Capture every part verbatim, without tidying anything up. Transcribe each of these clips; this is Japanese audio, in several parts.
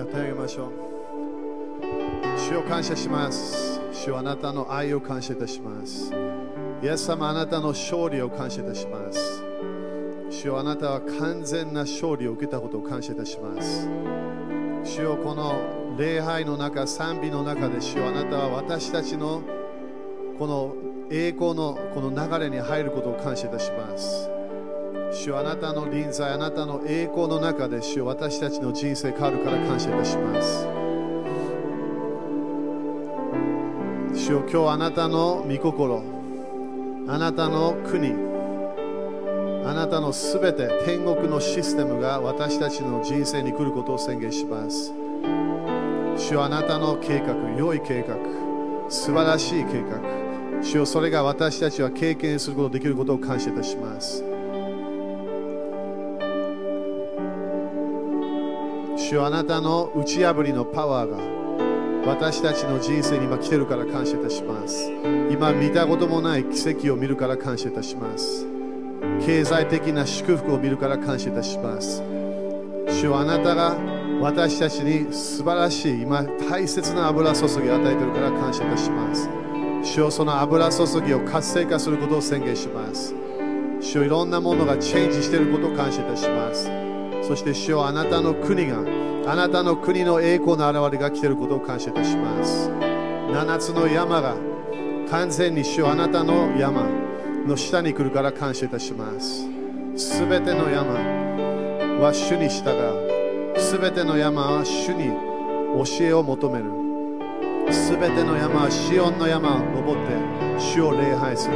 が手を挙げましょう。主を感謝します。主はあなたの愛を感謝いたします。イエス様、あなたの勝利を感謝いたします。主はあなたは完全な勝利を受けたことを感謝いたします。主をこの礼拝の中、賛美の中で、主はあなたは私たちのこの栄光のこの流れに入ることを感謝いたします。主はあなたの臨在、あなたの栄光の中で、主は私たちの人生変わるから感謝いたします。主よ、今日あなたの御心、あなたの国、あなたのすべて天国のシステムが私たちの人生に来ることを宣言します。主はあなたの計画、良い計画、素晴らしい計画、主よ、それが私たちは経験することができることを感謝いたします。主よ、あなたの打ち破りのパワーが私たちの人生に今来てるから感謝いたします。今見たこともない奇跡を見るから感謝いたします。経済的な祝福を見るから感謝いたします。主よ、あなたが私たちに素晴らしい今大切な油注ぎを与えているから感謝いたします。主よ、その油注ぎを活性化することを宣言します。主よ、いろんなものがチェンジしていることを感謝いたします。そして主よ、あなたの国が、あなたの国の栄光の現れが来ていることを感謝いたします。七つの山が完全に主よ、あなたの山の下に来るから感謝いたします。すべての山は主に従う。すべての山は主に教えを求める。すべての山はシオンの山を登って主を礼拝する。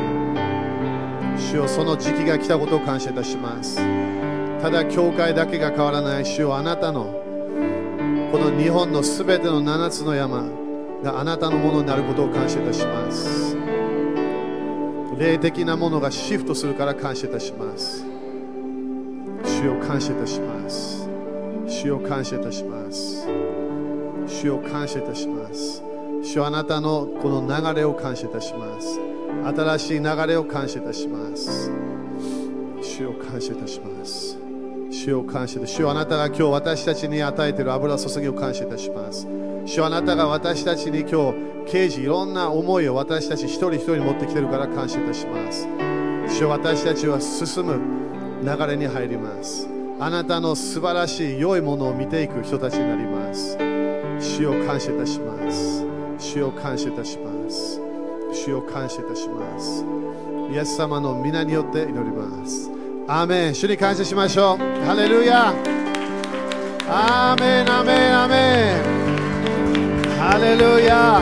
主よ、その時期が来たことを感謝いたします。ただ教会だけが変わらない。主よ、あなたのこの日本のすべての七つの山があなたのものになることを感謝いたします。霊的なものがシフトするから感謝いたします。主よ、感謝いたします。主よ、感謝いたします。主よ、感謝いたします。主よ、あなたのこの流れを感謝いたします。新しい流れを感謝いたします。主よ、感謝いたします。主よ、感謝です。主よ、あなたが今日私たちに与えている油注ぎを感謝いたします。主よ、あなたが私たちに今日啓示、いろんな思いを私たち一人一人持ってきているから感謝いたします。主よ、私たちは進む流れに入ります。あなたの素晴らしい良いものを見ていく人たちになります。主よ、感謝いたします。主よ、感謝いたします。主よ、感謝いたします。イエス様の皆によって祈ります。アーメン。主に感謝しましょう。ハレルヤ。アーメン、アーメン、アーメン。ハレルヤ。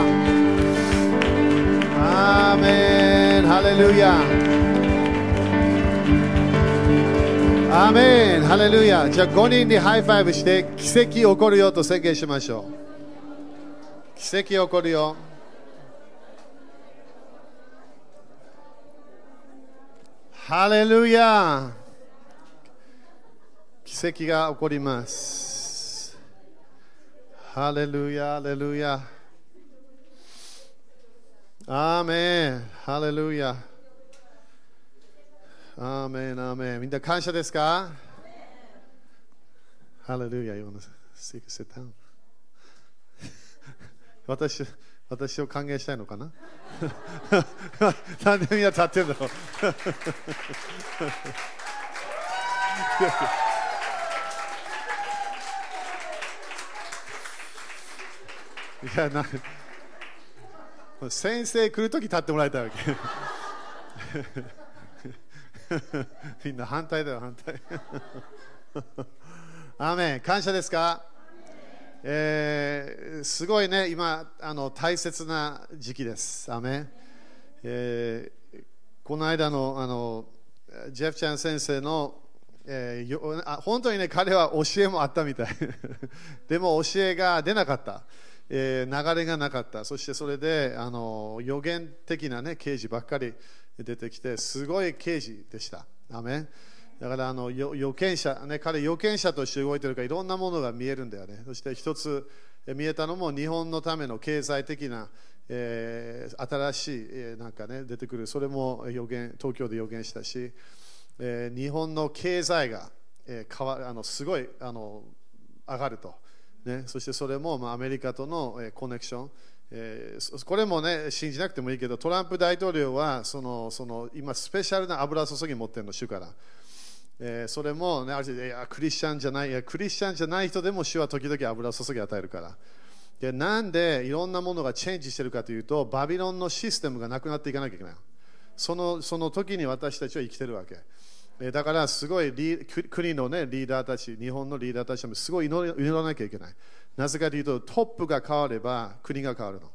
アーメン、ハレルヤ。アーメン、ハレルヤ。じゃあごにんにハイファイブして、奇跡起こるよと宣言しましょう。奇跡起こるよ。ハレルヤ。奇跡が起こります。ハレルヤ、ハレルヤ。アーメン、ハレルヤ。アーメン、アーメン。みんな感謝ですか？ハレルヤ。You wanna sit down? 私、私を歓迎したいのかな？なんでみんな立ってるんだろう。いや、な先生来るとき立ってもらいたいわけ。みんな反対だよ、反対。アーメン。感謝ですか？えー、すごいね、今あの大切な時期です。アメン、えー、この間 の, あのジェフちゃん先生の、えー、よあ本当にね、彼は教えもあったみたい。でも教えが出なかった、えー、流れがなかった。そしてそれであの予言的な、ね、啓示ばっかり出てきて、すごい啓示でした。アメン。だからあの予見者、ね、彼予見者として動いているから、いろんなものが見えるんだよね。そして一つ見えたのも、日本のための経済的な、えー、新しい、えー、なんかね出てくる、それも予言、東京で予言したし、えー、日本の経済が、えー、変わあのすごいあの上がると、ね、そしてそれもアメリカとのコネクション、えー、これも、ね、信じなくてもいいけど、トランプ大統領はそのその今スペシャルな油注ぎ持ってるの、主から、えー、それも、ね、ある程度クリスチャンじゃない、いやクリスチャンじゃない人でも主は時々油注ぎ与えるから。でなんでいろんなものがチェンジしてるかというと、バビロンのシステムがなくなっていかなきゃいけない。そのその時に私たちは生きてるわけ。えー、だからすごい国の、ね、リーダーたち、日本のリーダーたちもすごい祈り、祈らなきゃいけない。なぜかというと、トップが変われば国が変わるの、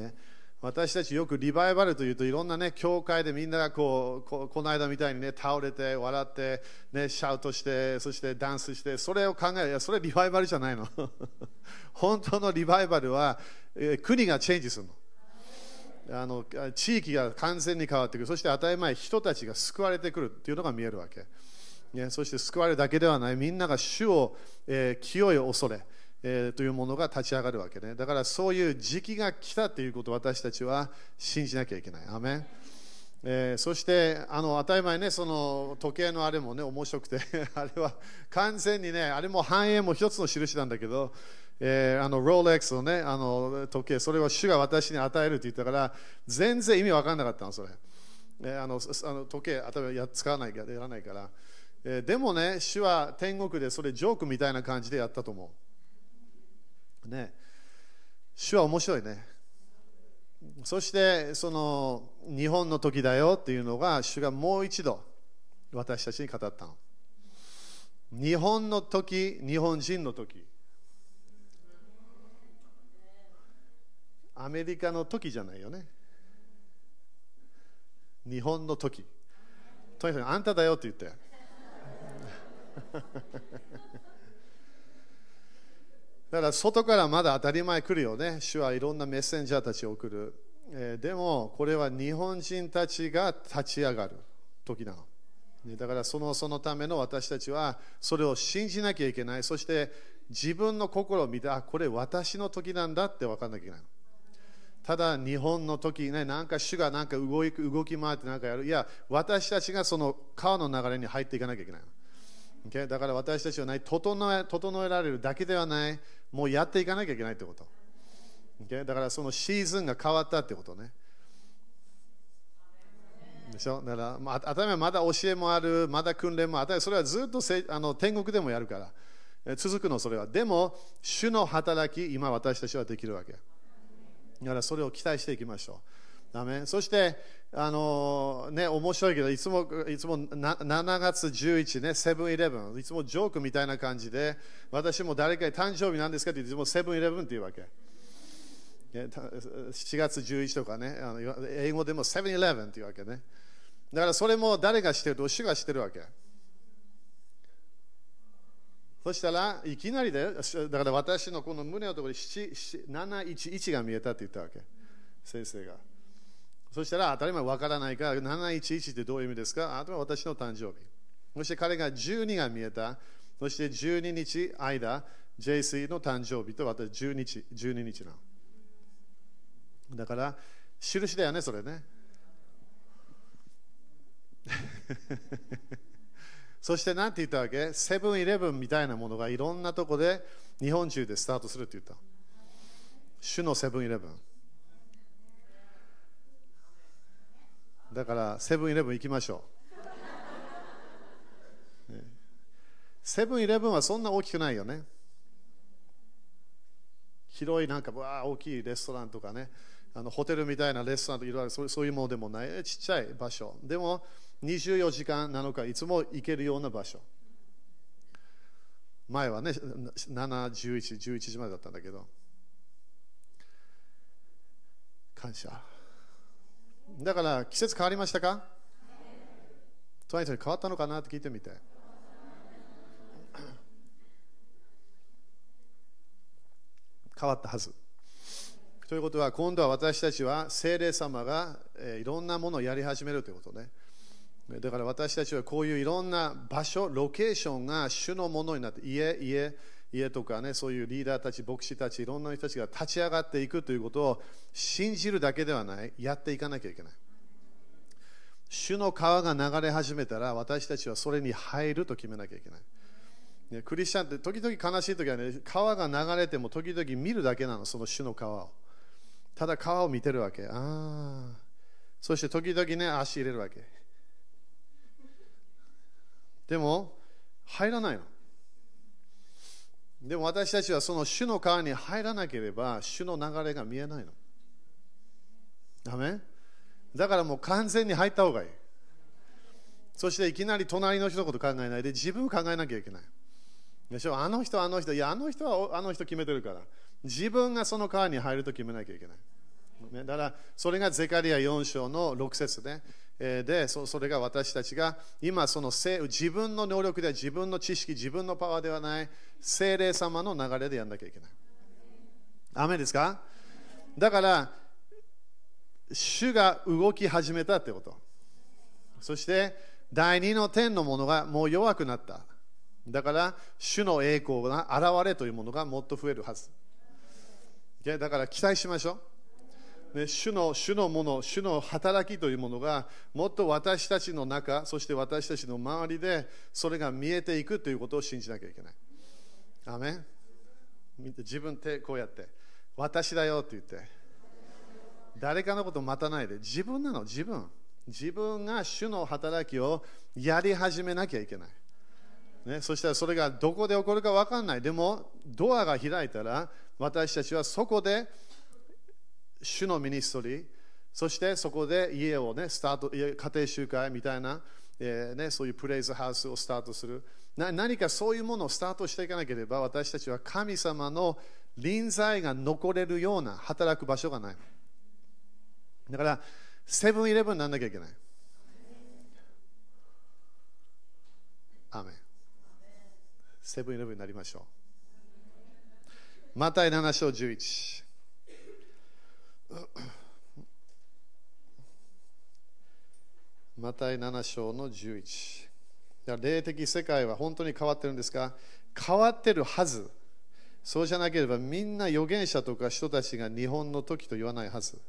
ね、私たちよくリバイバルというといろんな、ね、教会でみんながこう こ, この間みたいに、ね、倒れて笑って、ね、シャウトして、そしてダンスして、それを考える。いや、それリバイバルじゃないの本当のリバイバルは、えー、国がチェンジするの、あの地域が完全に変わってくる。そして当たり前、人たちが救われてくるというのが見えるわけ、ね、そして救われるだけではない、みんなが主を、えー、清い恐れ、えー、というものが立ち上がるわけね。だからそういう時期が来たということを私たちは信じなきゃいけない。アメン、えー、そしてあの当たり前ね、その時計のあれもね面白くてあれは完全にね、あれも繁栄も一つの印なんだけど、えー、あのロレックスのね、あの時計、それは主が私に与えるって言ったから全然意味分からなかったの、それ、えー、あのあの時計例えばや使わないからやらないから、えー、でもね、主は天国でそれジョークみたいな感じでやったと思うね。主は面白いね。そしてその日本の時だよっていうのが、主がもう一度私たちに語ったの。日本の時、日本人の時、アメリカの時じゃないよね。日本の時。とにかくあんただよって言って。だから外からまだ当たり前来るよね。主はいろんなメッセンジャーたちを送る。えー、でもこれは日本人たちが立ち上がる時なの。だからその、そのための私たちはそれを信じなきゃいけない。そして自分の心を見て、あ、これ私の時なんだって分からなきゃいけないの。ただ日本の時ね、なんか主がなんか 動, い動き回ってなんかやる。いや、私たちがその川の流れに入っていかなきゃいけない、okay? だから私たちはない 整, え整えられるだけではない、もうやっていかなきゃいけないってこと、okay? だからそのシーズンが変わったってことね、でしょ。だから、まあ、当たり前まだ教えもある、まだ訓練もあったり、それはずっとせあの天国でもやるから続くの、それは。でも主の働き、今私たちはできるわけだから、それを期待していきましょう。アメン。そしてあの、ね、面白いけど、いつも、いつもしちがつじゅういちにちね、セブンイレブン、いつもジョークみたいな感じで、私も誰かに誕生日なんですかって言って、いつもセブンイレブンって言うわけ。しちがつじゅういちにちとかね、あの英語でもセブンイレブンって言うわけね。だからそれも誰がしてると、主がしてるわけ。そしたらいきなりだよ、だから私のこの胸のところになないちいちが見えたって言ったわけ、先生が。そしたら当たり前わからないから、なないちいちってどういう意味ですか、あとは私の誕生日。そして彼がじゅうにが見えた。そしてじゅうににち間、 ジェイシー の誕生日と私じゅうににち、じゅうににちなのだから印だよね、それねそして何て言ったわけ、セブンイレブンみたいなものがいろんなとこで日本中でスタートするって言った。主のセブンイレブンだから、セブンイレブン行きましょう、ね、セブンイレブンはそんな大きくないよね。広いなんかわー大きいレストランとかね、あのホテルみたいなレストランとかいろいろ、そう、そういうものでもない、ちっちゃい場所でもにじゅうよじかんなのかいつも行けるような場所。前はねしち、じゅういち、じゅういちじまでだったんだけど、感謝。だから季節変わりましたか。トワイトに変わったのかなって聞いてみて変わったはず。ということは、今度は私たちは聖霊様が、えー、いろんなものをやり始めるということね。だから私たちはこういういろんな場所、ロケーションが主のものになって、家、家、家とかね、そういうリーダーたち、牧師たち、いろんな人たちが立ち上がっていくということを信じるだけではない、やっていかなきゃいけない。主の川が流れ始めたら、私たちはそれに入ると決めなきゃいけない。ね、クリスチャンって時々悲しい時はね、川が流れても時々見るだけなの、その主の川を。ただ川を見てるわけ。ああ。そして時々ね、足入れるわけ。でも入らないの。でも私たちはその主の川に入らなければ主の流れが見えないの。アメン。だからもう完全に入った方がいい。そしていきなり隣の人のこと考えないで自分を考えなきゃいけないでしょ。あの人あの人、いやあの人はあの人決めてるから、自分がその川に入ると決めなきゃいけない、ね、だからそれがゼカリアよん章のろく節ね。で そ, それが私たちが今その自分の能力では、自分の知識、自分のパワーではない聖霊様の流れでやんなきゃいけない。アメンですか。だから主が動き始めたってこと。そして第二の天のものがもう弱くなった。だから主の栄光が現れというものがもっと増えるはず。だから期待しましょうね、主の、主のもの、主の働きというものがもっと私たちの中、そして私たちの周りでそれが見えていくということを信じなきゃいけない。アメン。自分ってこうやって私だよって言って誰かのことを待たないで、自分なの、自分自分が主の働きをやり始めなきゃいけない、ね、そしたらそれがどこで起こるか分からない。でもドアが開いたら私たちはそこで主のミニストリー、そしてそこで家を、ね、スタート、家庭集会みたいな、えーね、そういうプレイズハウスをスタートするな、何かそういうものをスタートしていかなければ私たちは神様の臨在が残れるような働く場所がない。だからセブンイレブンにならなきゃいけない。アメン。セブンイレブンになりましょう。マタイなな章じゅういち。マタイなな章のじゅういち。霊的世界は本当に変わってるんですか？変わってるはず。そうじゃなければみんな預言者とか人たちが日本の時と言わないはず。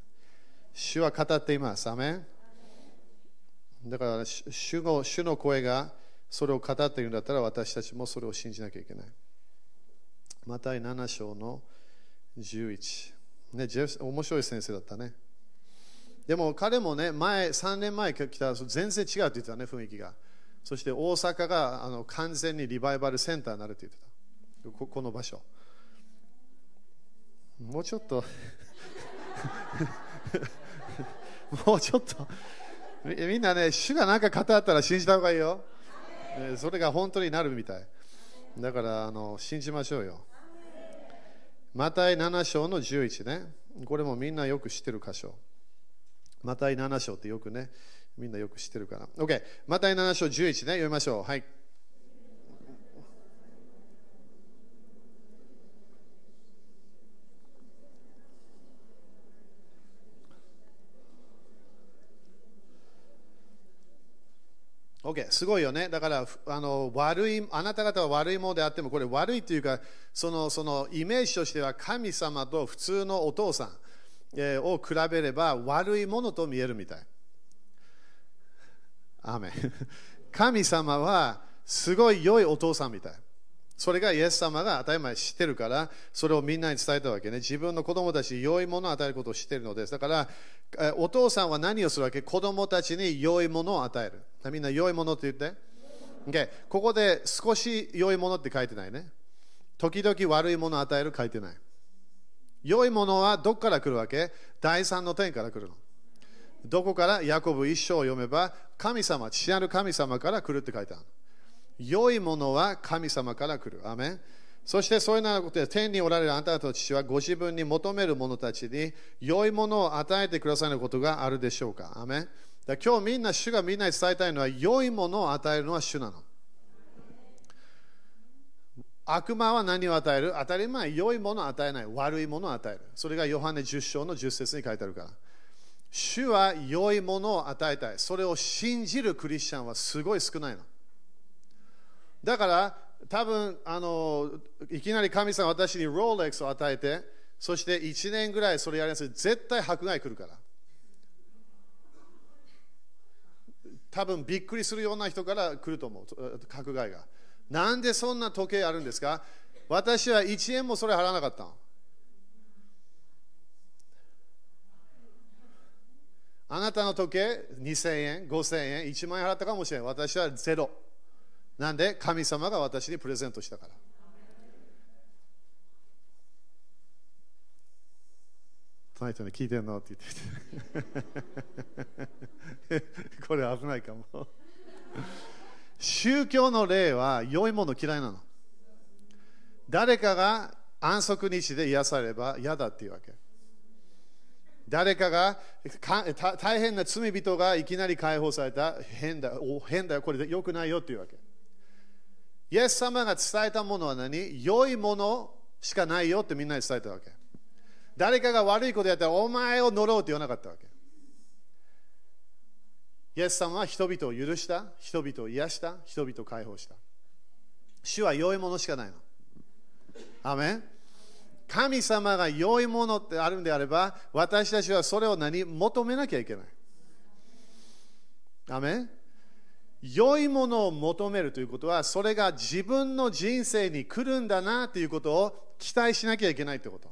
主は語っています。アメン。だから主の、主の声がそれを語っているんだったら私たちもそれを信じなきゃいけない。マタイなな章のじゅういち。ね、ジェフ面白い先生だったね。でも彼もね、前さんねんまえ来たら全然違うって言ってたね、雰囲気が。そして大阪があの完全にリバイバルセンターになるって言ってた。 こ, この場所もうちょっともうちょっとみ, みんなね、主が何か語ったら信じた方がいいよ。それが本当になるみたいだから、あの信じましょうよ。マタイなな章のじゅういちね。これもみんなよく知ってる箇所。マタイなな章ってよくね、みんなよく知ってるから。OK。マタイなな章じゅういちね、読みましょう。はい。OK。すごいよね。だからあの悪い、あなた方は悪いものであっても、これ悪いというか、その、そのイメージとしては神様と普通のお父さん、えー、を比べれば悪いものと見えるみたい。アーメン。神様はすごい良いお父さんみたい。それがイエス様が当たり前知ってるから、それをみんなに伝えたわけね。自分の子供たちに良いものを与えることを知っているのです。だからお父さんは何をするわけ？子供たちに良いものを与える。みんな良いものって言って、okay、ここで少し良いものって書いてないね。時々悪いものを与える書いてない。良いものはどこから来るわけ？第三の天から来るの。どこから？ヤコブ一章を読めば神様、父なる神様から来るって書いてある。良いものは神様から来る。アメン。そしてそういうようなことで、天におられるあなたと父はご自分に求める者たちに良いものを与えてくださることがあるでしょうか。アメン。だから今日みんな、主がみんなに伝えたいのは、良いものを与えるのは主なの。悪魔は何を与える？当たり前、良いものを与えない、悪いものを与える。それがヨハネじゅう章のじゅう節に書いてあるから。主は良いものを与えたい。それを信じるクリスチャンはすごい少ないの。だから多分あのいきなり神様私にローレックスを与えて、そしていちねんぐらいそれやります。絶対迫害来るから、多分びっくりするような人から来ると思う、迫害が。なんでそんな時計あるんですか？私はいちえんもそれ払わなかったの。あなたの時計にせんえん、ごせんえん、いちまんえん払ったかもしれない。私はゼロ。なんで？神様が私にプレゼントしたから。隣人に聞いてんのって言っててこれ危ないかも宗教の霊は良いもの嫌いなの。誰かが安息日で癒されば嫌だっていうわけ。誰かがかた大変な罪人がいきなり解放された、変だ、お変だよ、これで良くないよっていうわけ。イエス様が伝えたものは何？良いものしかないよってみんなに伝えたわけ。誰かが悪いことやったらお前を呪うって言わなかったわけ。イエス様は人々を許した、人々を癒した、人々を解放した。主は良いものしかないの。アーメン。神様が良いものってあるんであれば、私たちはそれを何求めなきゃいけない。アーメン。良いものを求めるということは、それが自分の人生に来るんだなということを期待しなきゃいけないってこと。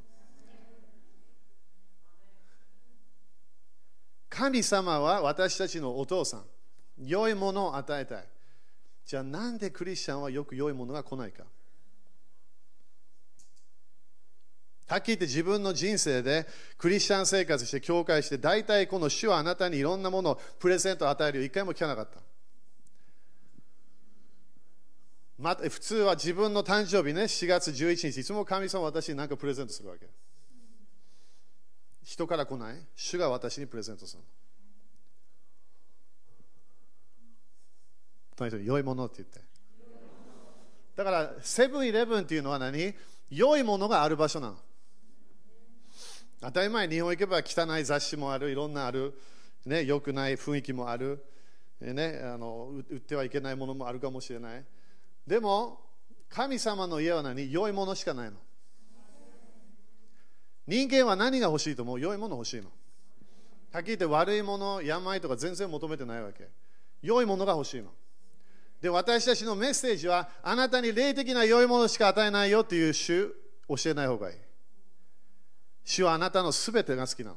神様は私たちのお父さん、良いものを与えたい。じゃあなんでクリスチャンはよく良いものが来ないか。はっきり言って自分の人生でクリスチャン生活して教会して大体この主はあなたにいろんなものをプレゼントを与えるよ、一回も聞かなかった。ま、普通は自分の誕生日ね、しがつじゅういちにちいつも神様は私に何かプレゼントするわけ。人から来ない、主が私にプレゼントするの。とにかく良いものって言って。だからセブンイレブンっていうのは何？良いものがある場所なの。当たり前、日本行けば汚い雑誌もある、いろんなある、ね、良くない雰囲気もある、ね、あの売ってはいけないものもあるかもしれない。でも神様の家は何？良いものしかないの。人間は何が欲しいと思う？良いもの欲しいの。はっきり言って悪いもの、病とか全然求めてないわけ。良いものが欲しいの。で、私たちのメッセージは、あなたに霊的な良いものしか与えないよっていう主、教えない方がいい。主はあなたのすべてが好きなの。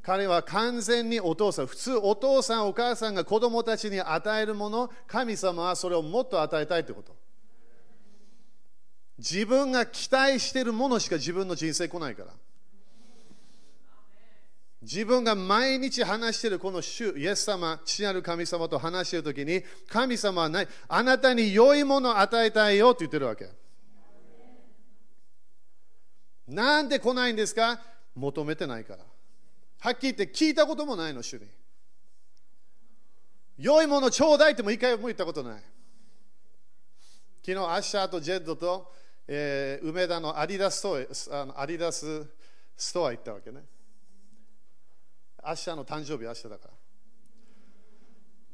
彼は完全にお父さん、普通お父さん、お母さんが子供たちに与えるもの、神様はそれをもっと与えたいってこと。自分が期待しているものしか自分の人生来ないから。自分が毎日話しているこの主イエス様、父なる神様と話しているときに、神様はないあなたに良いものを与えたいよって言ってるわけ。なんで来ないんですか？求めてないから。はっきり言って聞いたこともないの、主に良いものちょうだいっても一回も言ったことない。昨日、アッシャーとジェッドと、えー、梅田のアディダスストア、あのアディダスストア行ったわけね。アッシャーの誕生日、明日だから。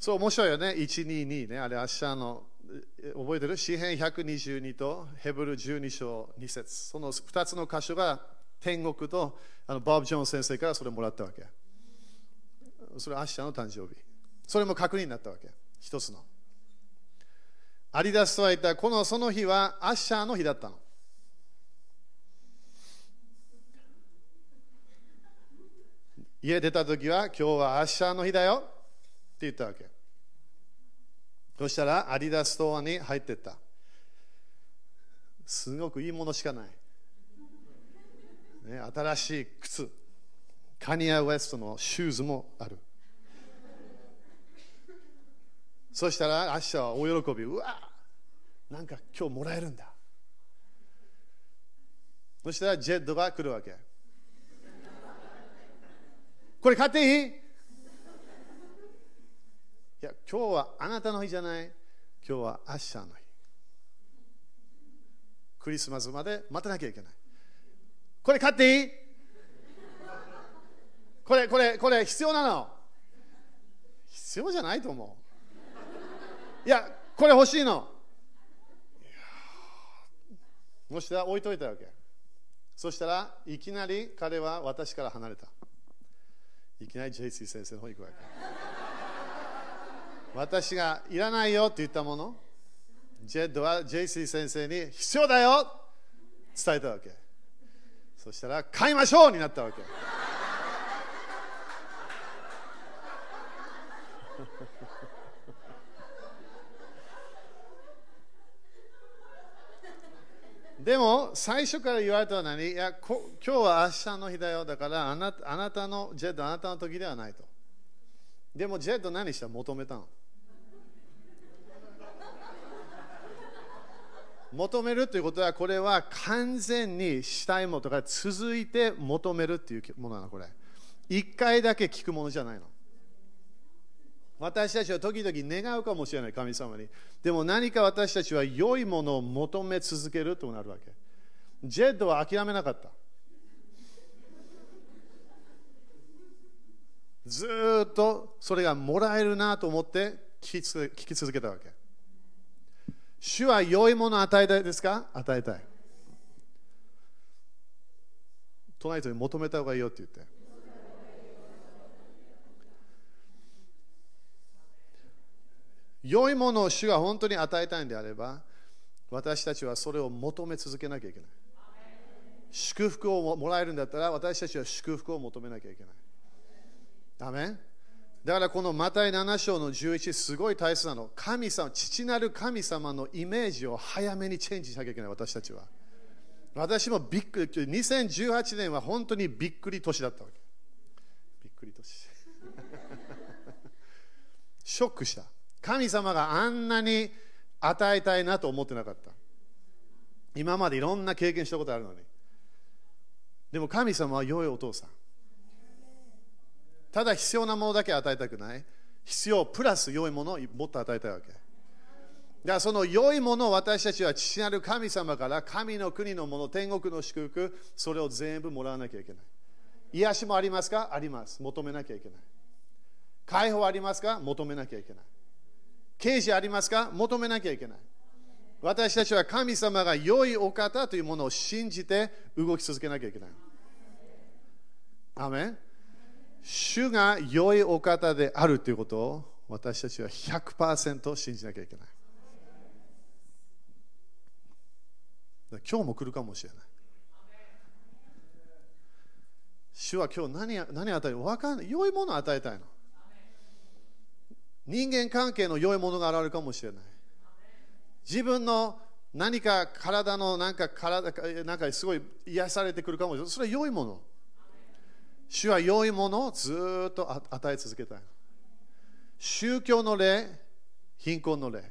そう、面白いよね。いちにいにね。あれ、アッシャーの、覚えてる？詩編ひゃくにじゅうにとヘブルじゅうにしょうにせつ。そのふたつの箇所が天国と、あのボブ・ジョーン先生からそれもらったわけ。それ、アッシャーの誕生日。それも確認になったわけ。一つの。アディダスとは言ったら、このその日はアッシャーの日だったの。家出た時は、今日はアッシャーの日だよって言ったわけ。そしたらアディダスストアに入ってった。すごくいいものしかない、ね、新しい靴、カニア・ウェストのシューズもある。そしたらアッシャーは大喜び。うわ、なんか今日もらえるんだ。そしたらジェッドが来るわけ。これ買っていい？いや、今日はあなたの日じゃない。今日はアッシャーの日。クリスマスまで待たなきゃいけない。これ買っていい？これこれこれ必要なの？必要じゃないと思う。いや、これ欲しいの。もしだ、置いといたわけ。そしたらいきなり彼は私から離れた。いきなり ジェイシー 先生の方に行くわけ私がいらないよって言ったもの、ジェッドはジェイシー先生に必要だよ伝えたわけ。そしたら買いましょうになったわけ。でも最初から言われたのは何？いやこ今日は明日の日だよ。だからあなた、あなたのジェットあなたの時ではないと。でもジェット何した？求めたの。求めるということはこれは完全にしたいものとか続いて求めるっていうものなの。これ一回だけ聞くものじゃないの。私たちは時々願うかもしれない神様に。でも何か私たちは良いものを求め続けるとなるわけ。ジェッドは諦めなかった。ずっとそれがもらえるなと思って聞きつ聞き続けたわけ。主は良いものを与えたいですか？与えたい。隣人に求めた方がいいよって言って。良いものを主が本当に与えたいんであれば、私たちはそれを求め続けなきゃいけない。祝福をもらえるんだったら、私たちは祝福を求めなきゃいけない。アメン。だからこのマタイなな章のじゅういち、すごい大切なの。神様、父なる神様のイメージを早めにチェンジしなきゃいけない、私たちは。私もびっくり、にせんじゅうはちねんは本当にびっくり年だったわけ。びっくり年。ショックした。神様があんなに与えたいなと思ってなかった。今までいろんな経験したことあるのに。でも神様は良いお父さん。ただ必要なものだけ与えたくない。必要プラス良いものをもっと与えたいわけだから、その良いものを私たちは父なる神様から、神の国のもの、天国の祝福、それを全部もらわなきゃいけない。癒しもありますか？あります。求めなきゃいけない。解放ありますか？求めなきゃいけない。啓示ありますか？求めなきゃいけない。私たちは神様が良いお方というものを信じて動き続けなきゃいけない。アーメン。主が良いお方であるということを私たちは ひゃくパーセント 信じなきゃいけない。今日も来るかもしれない。主は今日 何, 何与える分かんない。良いものを与えたいの。人間関係の良いものが現れるかもしれない。自分の何か体のなんか体なんかすごい癒されてくるかもしれない。それは良いもの。主は良いものをずっと与え続けたい。宗教の例、貧困の例、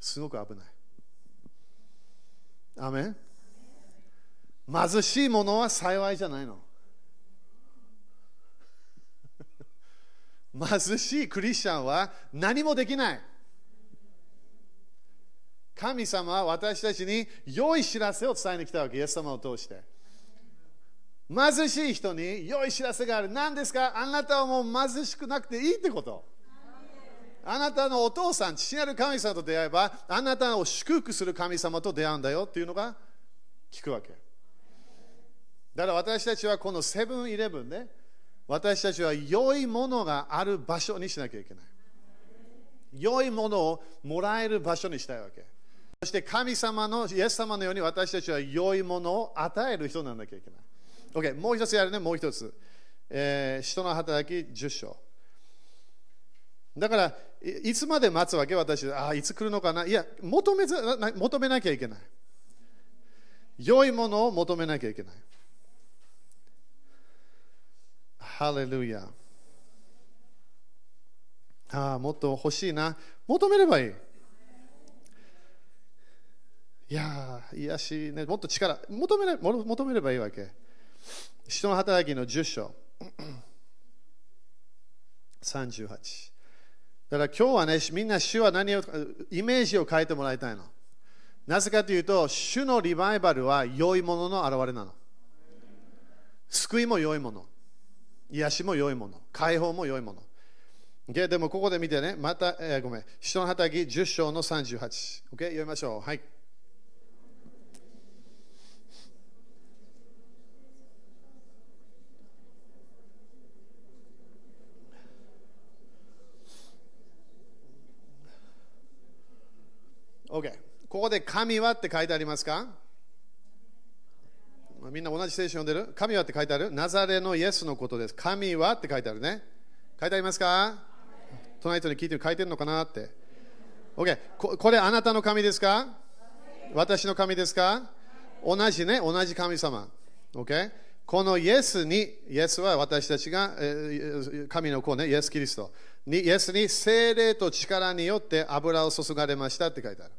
すごく危ない。アメン。貧しいものは幸いじゃないの。貧しいクリスチャンは何もできない。神様は私たちに良い知らせを伝えに来たわけ、イエス様を通して。貧しい人に良い知らせがある。何ですか？あなたはもう貧しくなくていいってこと。あなたのお父さん、父なる神様と出会えば、あなたを祝福する神様と出会うんだよっていうのが聞くわけだから、私たちはこのセブンイレブンで、私たちは良いものがある場所にしなきゃいけない。良いものをもらえる場所にしたいわけ。そして神様の、イエス様のように私たちは良いものを与える人にならなきゃいけない。OK、もう一つやるね、もう一つ。えー、使徒の働きじゅっ章。だから、いつまで待つわけ？私、ああ、いつ来るのかな？いや、求め、求めなきゃいけない。良いものを求めなきゃいけない。ハレルヤ。ああ、もっと欲しいな。求めればいい。いやー、癒しいね。もっと力求めれ、求めればいいわけ。使徒の働きのじゅっ章さんじゅうはち。だから今日はね、みんな主は何を、イメージを変えてもらいたいの。なぜかというと、主のリバイバルは良いものの表れなの。救いも良いもの。癒しも良いもの。解放も良いもの。Okay? でもここで見てね、また、えー、ごめん、使徒の働きじゅっ章のさんじゅうはち。Okay? 読みましょう。はい。OK。ここで神はって書いてありますか？みんな同じ聖書読んでる？神はって書いてある？ナザレのイエスのことです。神はって書いてあるね。書いてありますか？トナイトに聞いてる、書いてるのかなって。OK。こ, これあなたの神ですか？私の神ですか？同じね、同じ神様。OK。このイエスに、イエスは私たちが、えー、神の子ね、イエス・キリストに、イエスに聖霊と力によって油を注がれましたって書いてある。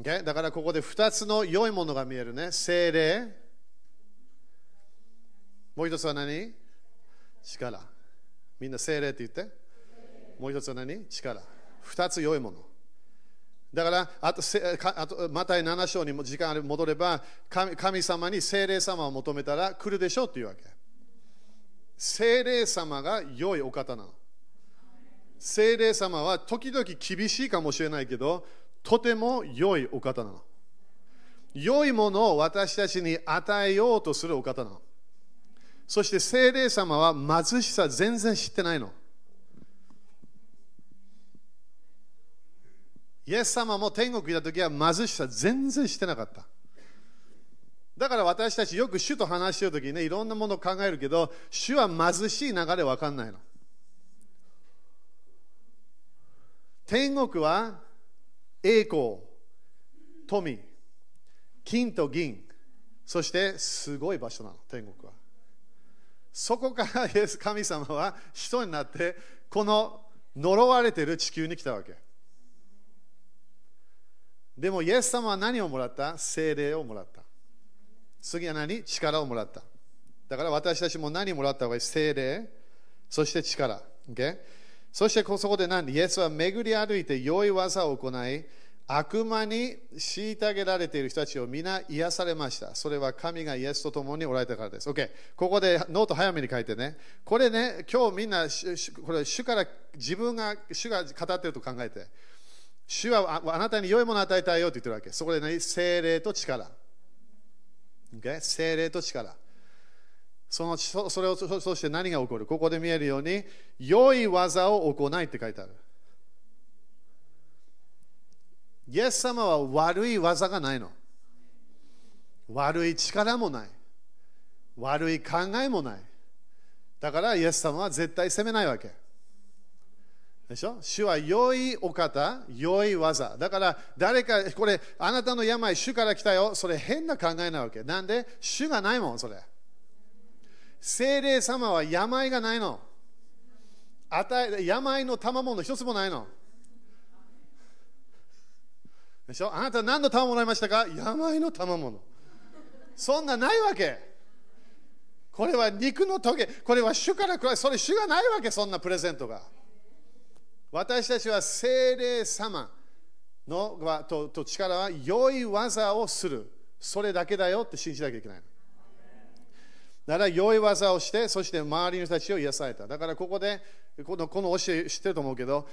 Okay? だからここでふたつの良いものが見えるね。聖霊。もう一つは何？力。みんな聖霊って言って。もう一つは何？力。ふたつ良いもの。だからあと、あとマタイなな章にも時間戻れば、神、神様に聖霊様を求めたら来るでしょうっていうわけ。聖霊様が良いお方なの。聖霊様は時々厳しいかもしれないけど、とても良いお方なの。良いものを私たちに与えようとするお方なの。そして聖霊様は貧しさ全然知ってないの。イエス様も天国にいたときは貧しさ全然してなかった。だから私たちよく主と話しているときにね、いろんなものを考えるけど、主は貧しい流れわかんないの。天国は栄光、富、金と銀、そしてすごい場所なの、天国は。そこからイエス神様は人になって、この呪われている地球に来たわけ。でもイエス様は何をもらった？聖霊をもらった。次は何？力をもらった。だから私たちも何もらった方がいい？聖霊、そして力。Okay? そしてそこで何？イエスは巡り歩いて良い技を行い、悪魔に虐げられている人たちを皆癒されました。それは神がイエスと共におられたからです。Okay、ここでノート早めに書いてね。これね、今日みんなこれ主から自分が主が語っていると考えて。主はあなたに良いものを与えたいよって言ってるわけ。そこで何？聖霊と力。Okay? 聖霊と力。その、そ、それを、そ、そして何が起こる？ここで見えるように、良い技を行いって書いてある。イエス様は悪い技がないの。悪い力もない。悪い考えもない。だからイエス様は絶対責めないわけ。でしょ？主は良いお方、良い技。だから誰か、これ、あなたの病、主から来たよ。それ変な考えなわけ。なんで？主がないもん、それ。聖霊様は病がないの。与え、病の賜物一つもないの。でしょ？あなた何の賜物もらいましたか？病の賜物。そんなないわけ。これは肉の棘。これは主から来た。それ主がないわけ、そんなプレゼントが。私たちは聖霊様の と, と力は良い技をする。それだけだよって信じなきゃいけない。だから良い技をして、そして周りの人たちを癒された。だからここで、こ の, この教え知ってると思うけど、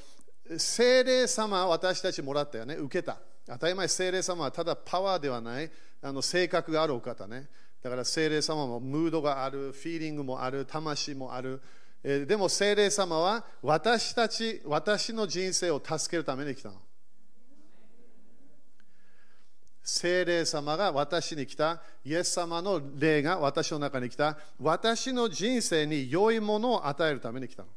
聖霊様は私たちもらったよね。受けた。当たり前、聖霊様はただパワーではない、あの性格があるお方ね。だから聖霊様もムードがある、フィーリングもある、魂もある。でも聖霊様は私たち、私の人生を助けるために来たの。聖霊様が私に来た、イエス様の霊が私の中に来た、私の人生に良いものを与えるために来たの。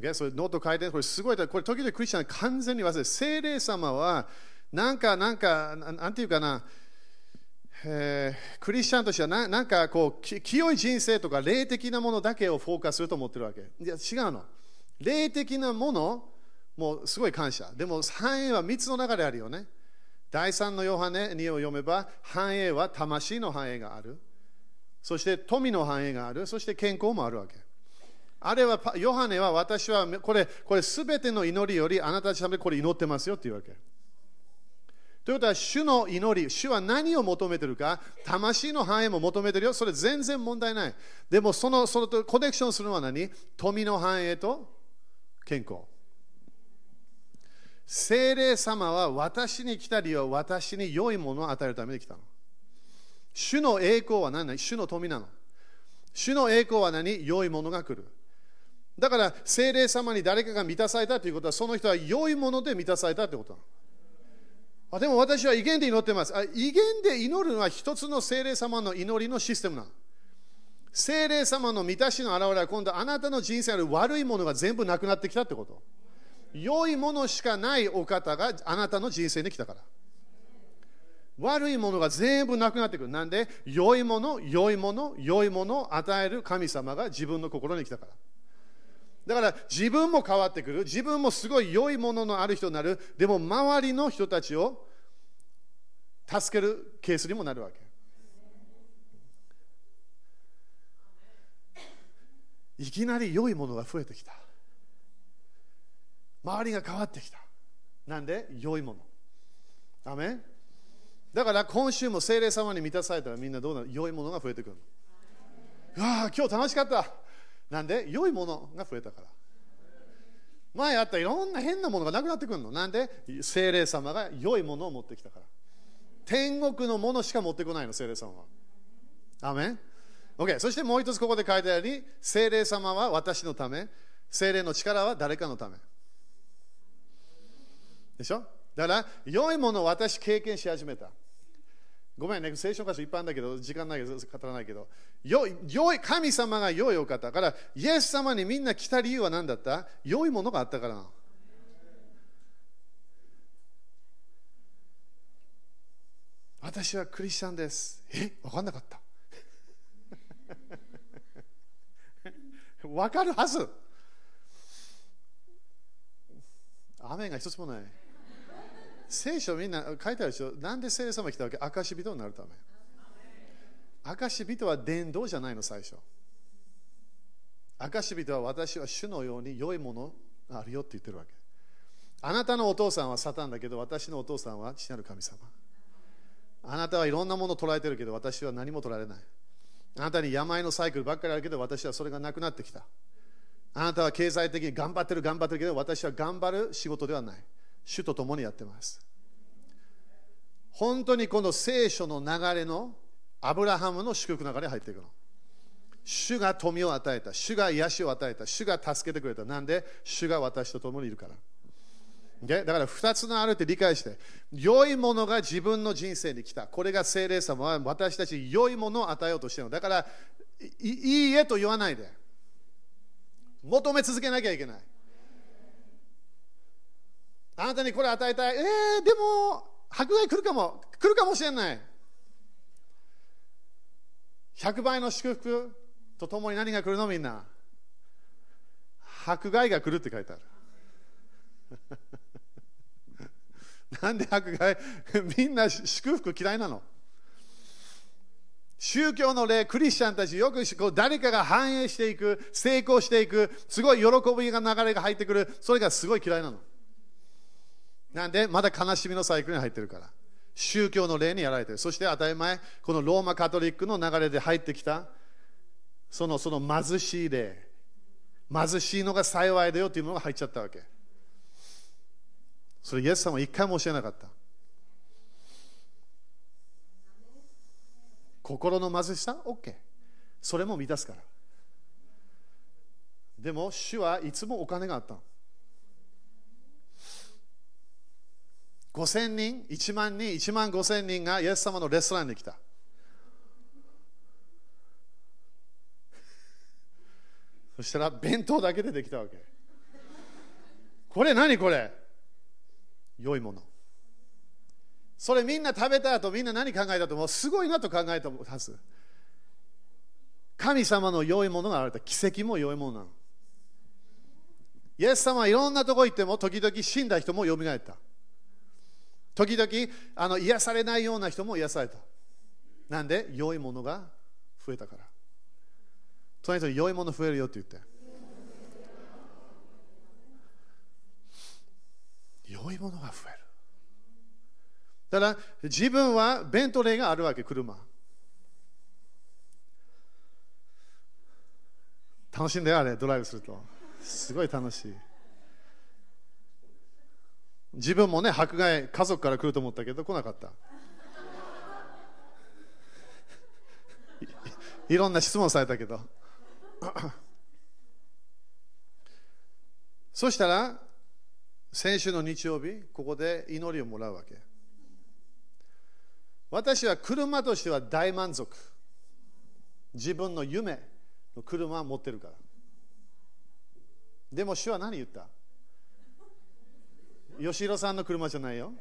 Okay? それノート書いて、これすごい、これ時々クリスチャン完全に忘れて、聖霊様はなんか、なんか、なんていうかな、えー、クリスチャンとしては な, なんかこう清い人生とか霊的なものだけをフォーカスすると思ってるわけ。いや違うの。霊的なものもうすごい感謝。でも繁栄はみっつの中であるよね。だいさんのヨハネにを読めば、繁栄は魂の繁栄がある、そして富の繁栄がある、そして健康もあるわけ。あれはヨハネは、私はこれこれ全ての祈りよりあなたたちのためにこれ祈ってますよっていうわけ。ということは、主の祈り、主は何を求めてるか、魂の繁栄も求めてるよ、それ全然問題ない。でもその、そのコネクションするのは何？富の繁栄と健康。聖霊様は私に来た理由は、私に良いものを与えるために来たの。主の栄光は何？主の富なの。主の栄光は何？良いものが来る。だから聖霊様に誰かが満たされたということは、その人は良いもので満たされたということなの。あ、でも私は威厳で祈ってます。あ、威厳で祈るのは一つの聖霊様の祈りのシステムなの。聖霊様の満たしの現れは、今度あなたの人生にある悪いものが全部なくなってきたってこと。良いものしかないお方があなたの人生に来たから、悪いものが全部なくなってくる。なんで良いもの、良いもの、良いものを与える神様が自分の心に来たから。だから自分も変わってくる。自分もすごい良いもののある人になる。でも周りの人たちを助けるケースにもなるわけ。いきなり良いものが増えてきた。周りが変わってきた。なんで良いもの。アメン。だから今週も聖霊様に満たされたら、みんなどうなる？良いものが増えてくる。うわー、今日楽しかった。なんで良いものが増えたから。前あったいろんな変なものがなくなってくるの。なんで聖霊様が良いものを持ってきたから。天国のものしか持ってこないの、聖霊様は。アーメン。 OK。 そしてもう一つ、ここで書いてあるように、聖霊様は私のため、聖霊の力は誰かのためでしょ。だから良いものを私経験し始めた。ごめんね、聖書箇所いっぱいあるんだけど、時間ないけど語らないけど、よいよい神様が良いお方だから、イエス様にみんな来た理由は何だった？良いものがあったからな。私はクリスチャンです。え、分かんなかった分かるはず。雨が一つもない。聖書みんな書いてあるでしょ。なんで聖霊様が来たわけ？証人になるため。証人は伝道じゃないの、最初。証人は、私は主のように良いものがあるよって言ってるわけ。あなたのお父さんはサタンだけど、私のお父さんは父なる神様。あなたはいろんなものを捉えてるけど、私は何も捉えれない。あなたに病のサイクルばっかりあるけど、私はそれがなくなってきた。あなたは経済的に頑張ってる頑張ってるけど、私は頑張る仕事ではない。主と共にやってます。本当にこの聖書の流れのアブラハムの祝福の流れに入っていくの。主が富を与えた、主が癒しを与えた、主が助けてくれた。なんで主が私と共にいるから、okay？ だからふたつのあるって理解して、良いものが自分の人生に来た。これが聖霊様は私たちに良いものを与えようとしているのだから、 い, いいえと言わないで求め続けなきゃいけない。あなたにこれ与えたい。えー、でも迫害来るかも、来るかもしれない。ひゃくばいの祝福とともに何が来るの？みんな迫害が来るって書いてあるなんで迫害みんな祝福嫌いなの？宗教の例、クリスチャンたちよくこう誰かが繁栄していく、成功していく、すごい喜びが流れが入ってくる、それがすごい嫌いなの。なんでまだ悲しみのサイクルに入ってるから、宗教の例にやられてる。そして当たり前、このローマカトリックの流れで入ってきたそのその貧しい例、貧しいのが幸いだよというのが入っちゃったわけ。それイエス様は一回も教えなかった。心の貧しさ OK、 それも満たすから。でも主はいつもお金があったの。ごせんにん、いちまんにん、いちまんごせんにんがイエス様のレストランに来た。そしたら弁当だけでできたわけ。これ何これ？良いもの。それみんな食べた後、みんな何考えたと思う？すごいなと考えたはず。神様の良いものが現れた。奇跡も良いものなの。イエス様はいろんなとこ行っても、時々死んだ人もよみがえった。時々あの癒されないような人も癒された。なんで良いものが増えたから。その人に良いもの増えるよって言って、良いものが増える。だから自分はベントレーがあるわけ、車。楽しいんだよ、あれドライブするとすごい楽しい。自分もね、迫害家族から来ると思ったけど来なかったい, いろんな質問されたけどそしたら先週の日曜日、ここで祈りをもらうわけ。私は車としては大満足。自分の夢の車を持ってるから。でも主は何言った？吉弘さんの車じゃないよ。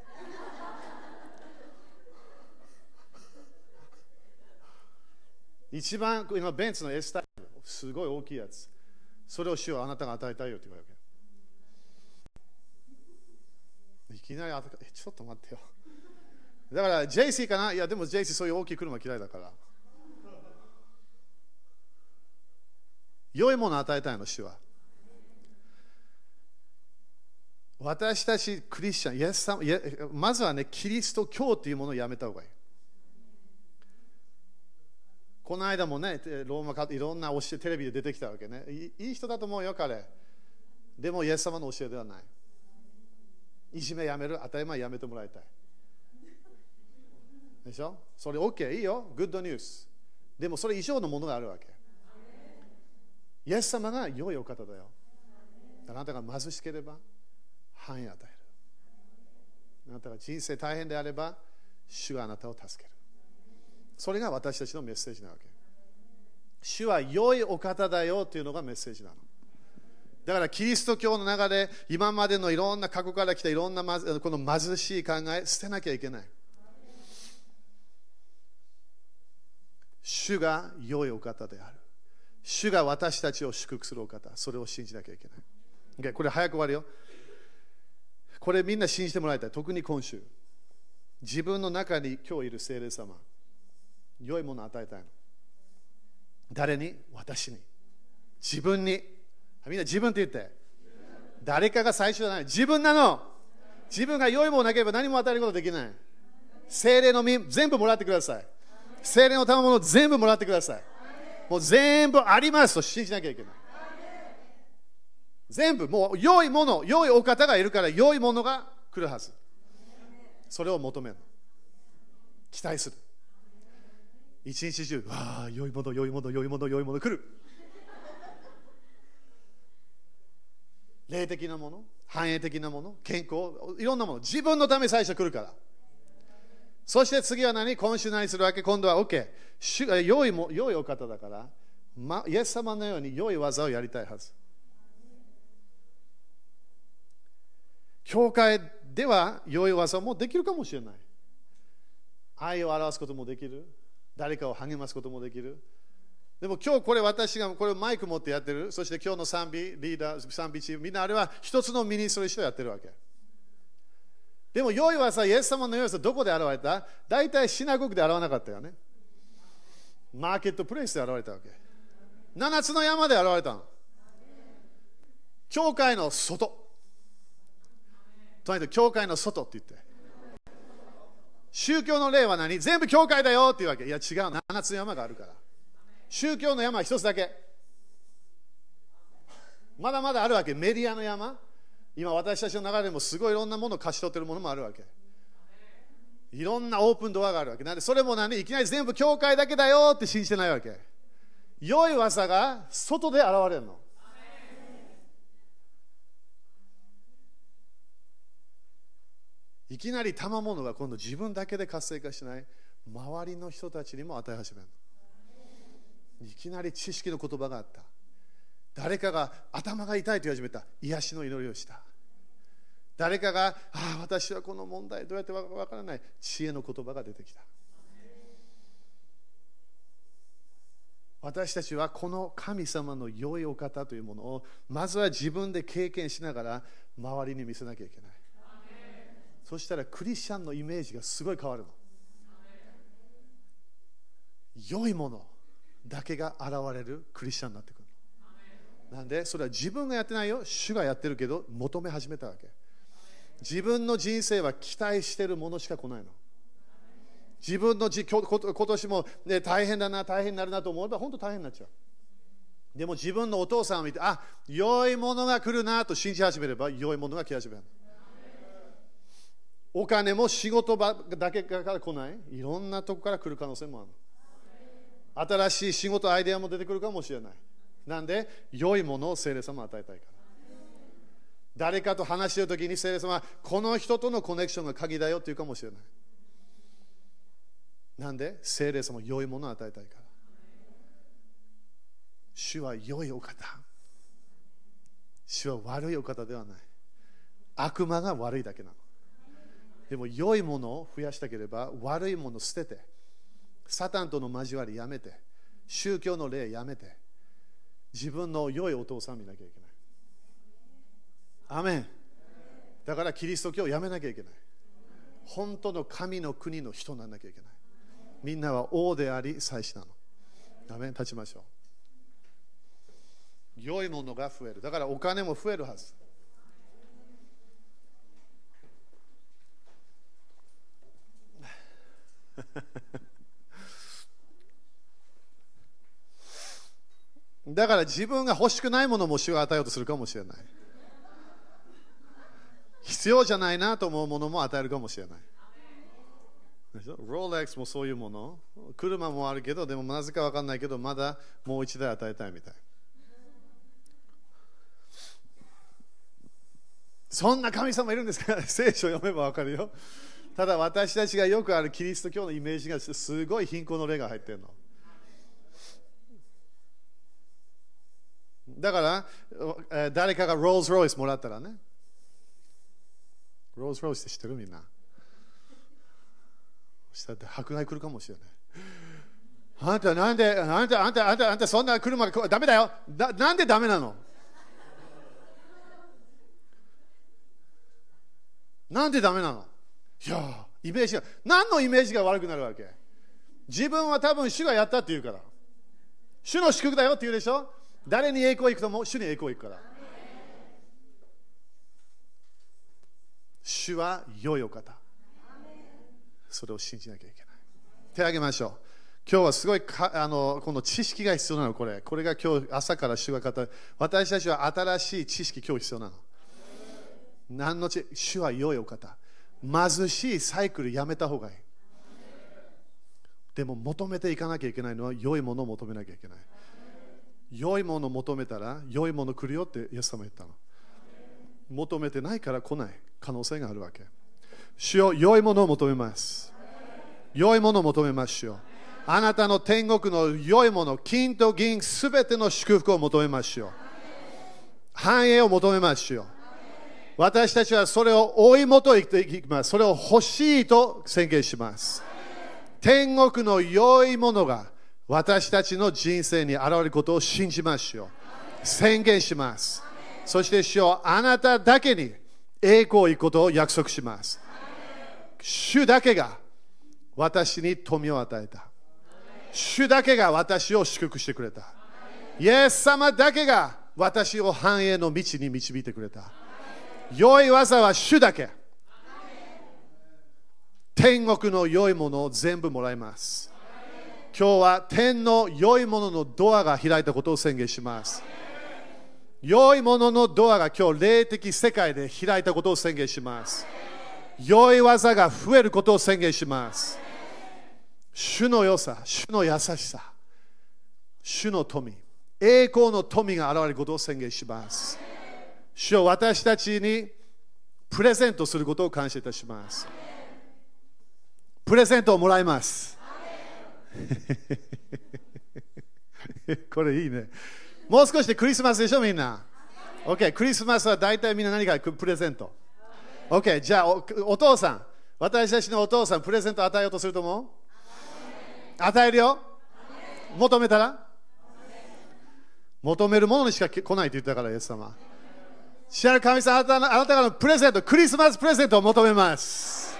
一番今ベンツの S タイプ、すごい大きいやつ、それを主はあなたが与えたいよって言うわけ。いきなりあたえちょっと待ってよ。だから ジェイシー かな。いやでも ジェイシー そういう大きい車嫌いだから。良いものを与えたいの、主は。私たちクリスチャン、イエス様、イエまずはね、キリスト教というものをやめたほうがいい。この間もね、ローマかいろんな教え、テレビで出てきたわけね。い, いい人だと思うよ、彼。でも、イエス様の教えではない。いじめやめる、当たり前やめてもらいたい。でしょ？それ OK、いいよ、グッドニュース。でも、それ以上のものがあるわけ。イエス様が良いお方だよ。あなたが貧しければ、繁栄与える。あなたが人生大変であれば、主があなたを助ける。それが私たちのメッセージなわけ。主は良いお方だよというのがメッセージなの。だからキリスト教の中で今までのいろんな過去から来たいろんなこの貧しい考え捨てなきゃいけない。主が良いお方である。主が私たちを祝福するお方。それを信じなきゃいけない。これ早く終わるよ。これみんな信じてもらいたい。特に今週。自分の中に今日いる聖霊様。良いものを与えたいの。誰に？私に。自分に。みんな自分って言って。誰かが最初じゃない。自分なの。自分が良いものなければ何も与えることできない。聖霊の実全部もらってください。聖霊の賜物全部もらってください。もう全部ありますと信じなきゃいけない。全部もう良いもの、良いお方がいるから良いものが来るはず。それを求める。期待する。一日中、わあ、良いもの、良いもの、良いもの、良いもの、来る。霊的なもの、繁栄的なもの、健康、いろんなもの、自分のために最初来るから。そして次は何？今週何するわけ？今度は OK。良いも、良いお方だから、ま、イエス様のように良い技をやりたいはず。教会では良い技もできるかもしれない。愛を表すこともできる。誰かを励ますこともできる。でも今日これ私がこれマイク持ってやってる。そして今日の賛美リーダー、賛美チームみんなあれは一つのミニストリーをやってるわけ。でも良い技、イエス様の良い技どこで現れた？大体シナゴグで現れなかったよね。マーケットプレイスで現れたわけ。七つの山で現れたの。教会の外。とにかく教会の外って言って。宗教の霊は何？全部教会だよっていうわけ。いや違う、七つの山があるから。宗教の山は一つだけ。まだまだあるわけ。メディアの山。今私たちの中でもすごいいろんなものを貸し取ってるものもあるわけ。いろんなオープンドアがあるわけ。なんでそれも何？いきなり全部教会だけだよって信じてないわけ。良い技が外で現れるの。いきなり賜物が今度自分だけで活性化しない周りの人たちにも与え始める。いきなり知識の言葉があった。誰かが頭が痛いと言い始めた。癒しの祈りをした。誰かが、ああ私はこの問題どうやってわからない。知恵の言葉が出てきた。私たちはこの神様の良いお方というものをまずは自分で経験しながら周りに見せなきゃいけない。そしたらクリスチャンのイメージがすごい変わるの。良いものだけが現れるクリスチャンになってくる。なんでそれは自分がやってないよ。主がやってるけど求め始めたわけ。自分の人生は期待してるものしか来ないの。自分のじ今年も、ね、大変だな大変になるなと思えば本当大変になっちゃう。でも自分のお父さんを見て、あ、良いものが来るなと信じ始めれば良いものが来始める。お金も仕事場だけから来ない。いろんなとこから来る可能性もある。新しい仕事アイデアも出てくるかもしれない。なんで良いものを聖霊様与えたいから。誰かと話しているときに聖霊様はこの人とのコネクションが鍵だよって言うかもしれない。なんで聖霊様は良いものを与えたいから。主は良いお方、主は悪いお方ではない。悪魔が悪いだけなの。でも良いものを増やしたければ悪いものを捨てて、サタンとの交わりやめて、宗教の霊やめて、自分の良いお父さん見なきゃいけない。アメン。だからキリスト教をやめなきゃいけない。本当の神の国の人にならなきゃいけない。みんなは王であり祭司なの。アメン。立ちましょう。良いものが増える。だからお金も増えるはず。だから自分が欲しくないものも主が与えようとするかもしれない。必要じゃないなと思うものも与えるかもしれない。ローレックスもそういうもの、車もあるけど、でもなぜか分かんないけどまだもう一台与えたいみたい。そんな神様いるんですか？聖書を読めば分かるよ。ただ私たちがよくあるキリスト教のイメージがすごい貧困の霊が入ってるの。だから誰かがローズロイスもらったらね、ローズロイスって知ってる？みんな。したって迫害来るかもしれない。あんたなんであんたあんたあんたあんたそんな車がダメだよ。だなんでダメなの？なんでダメなの？いや、イメージが、何のイメージが悪くなるわけ？自分は多分主がやったって言うから、主の祝福だよって言うでしょ。誰に栄光いくとも主に栄光いくから。主は良いお方、それを信じなきゃいけない。手を挙げましょう。今日はすごいかあのこの知識が必要なの。これこれが今日朝から主が語る。私たちは新しい知識今日必要なの。何の知？主は良いお方。貧しいサイクルやめた方がいい。でも求めていかなきゃいけないのは良いものを求めなきゃいけない。良いものを求めたら良いもの来るよってイエス様言ったの。求めてないから来ない可能性があるわけ。主よ、良いものを求めます。良いものを求めます。主よ、あなたの天国の良いもの、金と銀すべての祝福を求めます。主よ、繁栄を求めます。主よ、私たちはそれを追い求めていきます。それを欲しいと宣言します。天国の良いものが私たちの人生に現れることを信じましょう。宣言します。そして主よ、あなただけに栄光を行くことを約束します。主だけが私に富を与えた。主だけが私を祝福してくれた。イエス様だけが私を繁栄の道に導いてくれた。良い技は主だけ。天国の良いものを全部もらいます。今日は天の良いもののドアが開いたことを宣言します。良いもののドアが今日霊的世界で開いたことを宣言します。良い技が増えることを宣言します。主の良さ、主の優しさ、主の富、栄光の富が現れることを宣言します。主を私たちにプレゼントすることを感謝いたします。プレゼントをもらいます。これいいね。もう少しでクリスマスでしょ、みんな。 OK、 クリスマスは大体みんな何かプレゼント。 OK、 じゃあ お, お父さん、私たちのお父さんプレゼント与えようとすると思う？与えるよ。求めたら求めるものにしか来ないと言ったから、イエス様。主なる神様、あなたの、あなたのプレゼント、クリスマスプレゼントを求めます。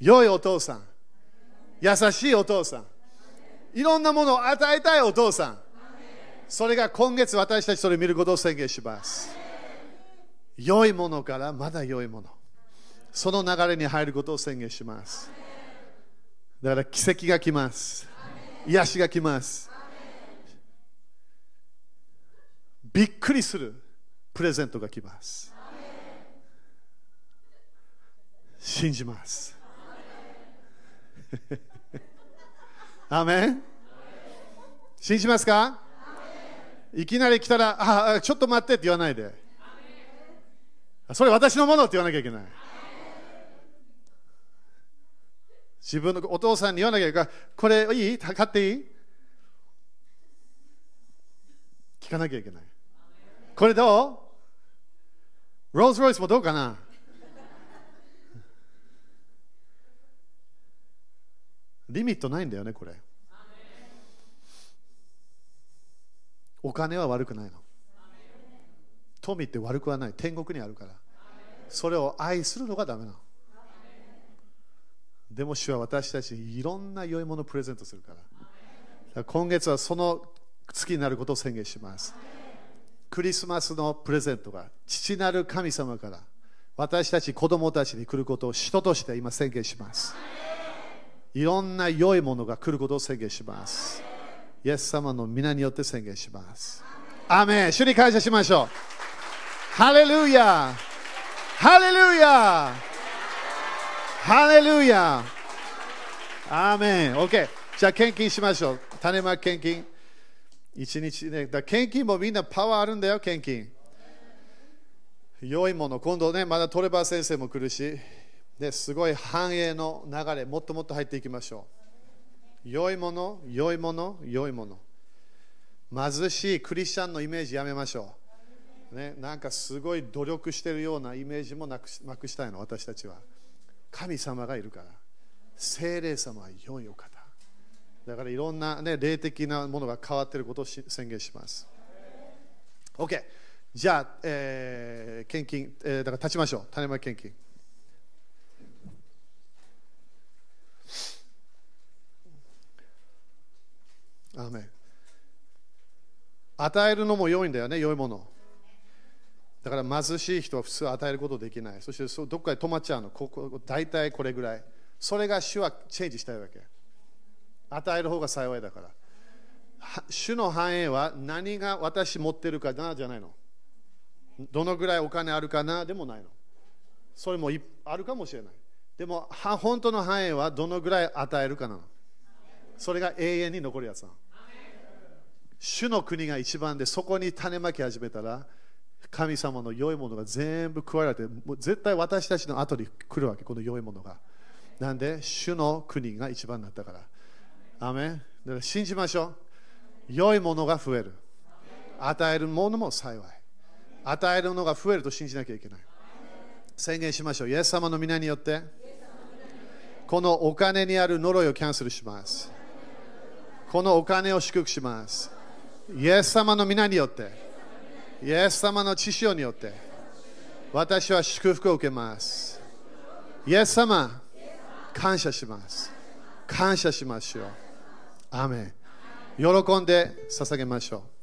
良いお父さん、優しいお父さん、いろんなものを与えたいお父さん、それが今月私たちそれを見ることを宣言します。良いものからまだ良いもの、その流れに入ることを宣言します。だから奇跡が来ます。癒しが来ます。びっくりするプレゼントが来ます。信じます。アーメン。信じますか？いきなり来たら、ああ、ちょっと待ってって言わないで。それ私のものって言わなきゃいけない。自分のお父さんに言わなきゃいけない。これいい？買っていい？聞かなきゃいけない。これどう？ロールス・ロイスもどうかな？リミットないんだよね、これ。お金は悪くないの。富って悪くはない。天国にあるから。それを愛するのがダメなの。でも主は私たちにいろんな良いものをプレゼントするから。だから今月はその月になることを宣言します。クリスマスのプレゼントが父なる神様から私たち子供たちに来ることを人として今宣言します。いろんな良いものが来ることを宣言します。イエス様の皆によって宣言します。アーメン。主に感謝しましょう。ハレルヤ。ハレルヤ。ハレルヤ。アーメン。OK。じゃあ献金しましょう。種まき献金。一日ね、だ献金もみんなパワーあるんだよ、献金。良いもの、今度ね、まだトレバー先生も来るし、ですごい繁栄の流れ、もっともっと入っていきましょう。良いもの、良いもの、良いもの。貧しいクリスチャンのイメージやめましょう。ね、なんかすごい努力してるようなイメージもなくし、なくしたいの、私たちは。神様がいるから。聖霊様は良いお方。だからいろんな、ね、霊的なものが変わっていることを宣言します。OK。じゃあ、えー、献金、えー、だから立ちましょう。種まき献金。アーメン。与えるのも良いんだよね、良いもの。だから貧しい人は普通与えることできない。そしてそどこかで止まっちゃうの。ここ大体これぐらい。それが主はチェンジしたいわけ。与える方が幸いだから。主の繁栄は何が私持ってるかなじゃないの。どのぐらいお金あるかなでもないの。それもあるかもしれない。でも本当の繁栄はどのぐらい与えるかなの。それが永遠に残るやつなの。主の国が一番で、そこに種まき始めたら神様の良いものが全部加えられて、もう絶対私たちの後に来るわけ、この良いものが。なんで主の国が一番になったから。アーメン。だから信じましょう。良いものが増える。与えるものも幸い。与えるものが増えると信じなきゃいけない。宣言しましょう。イエス様の皆によってこのお金にある呪いをキャンセルします。このお金を祝福します。イエス様の皆によって、イエス様の血潮によって私は祝福を受けます。イエス様感謝します。感謝しましょう。アーメン。喜んで捧げましょう。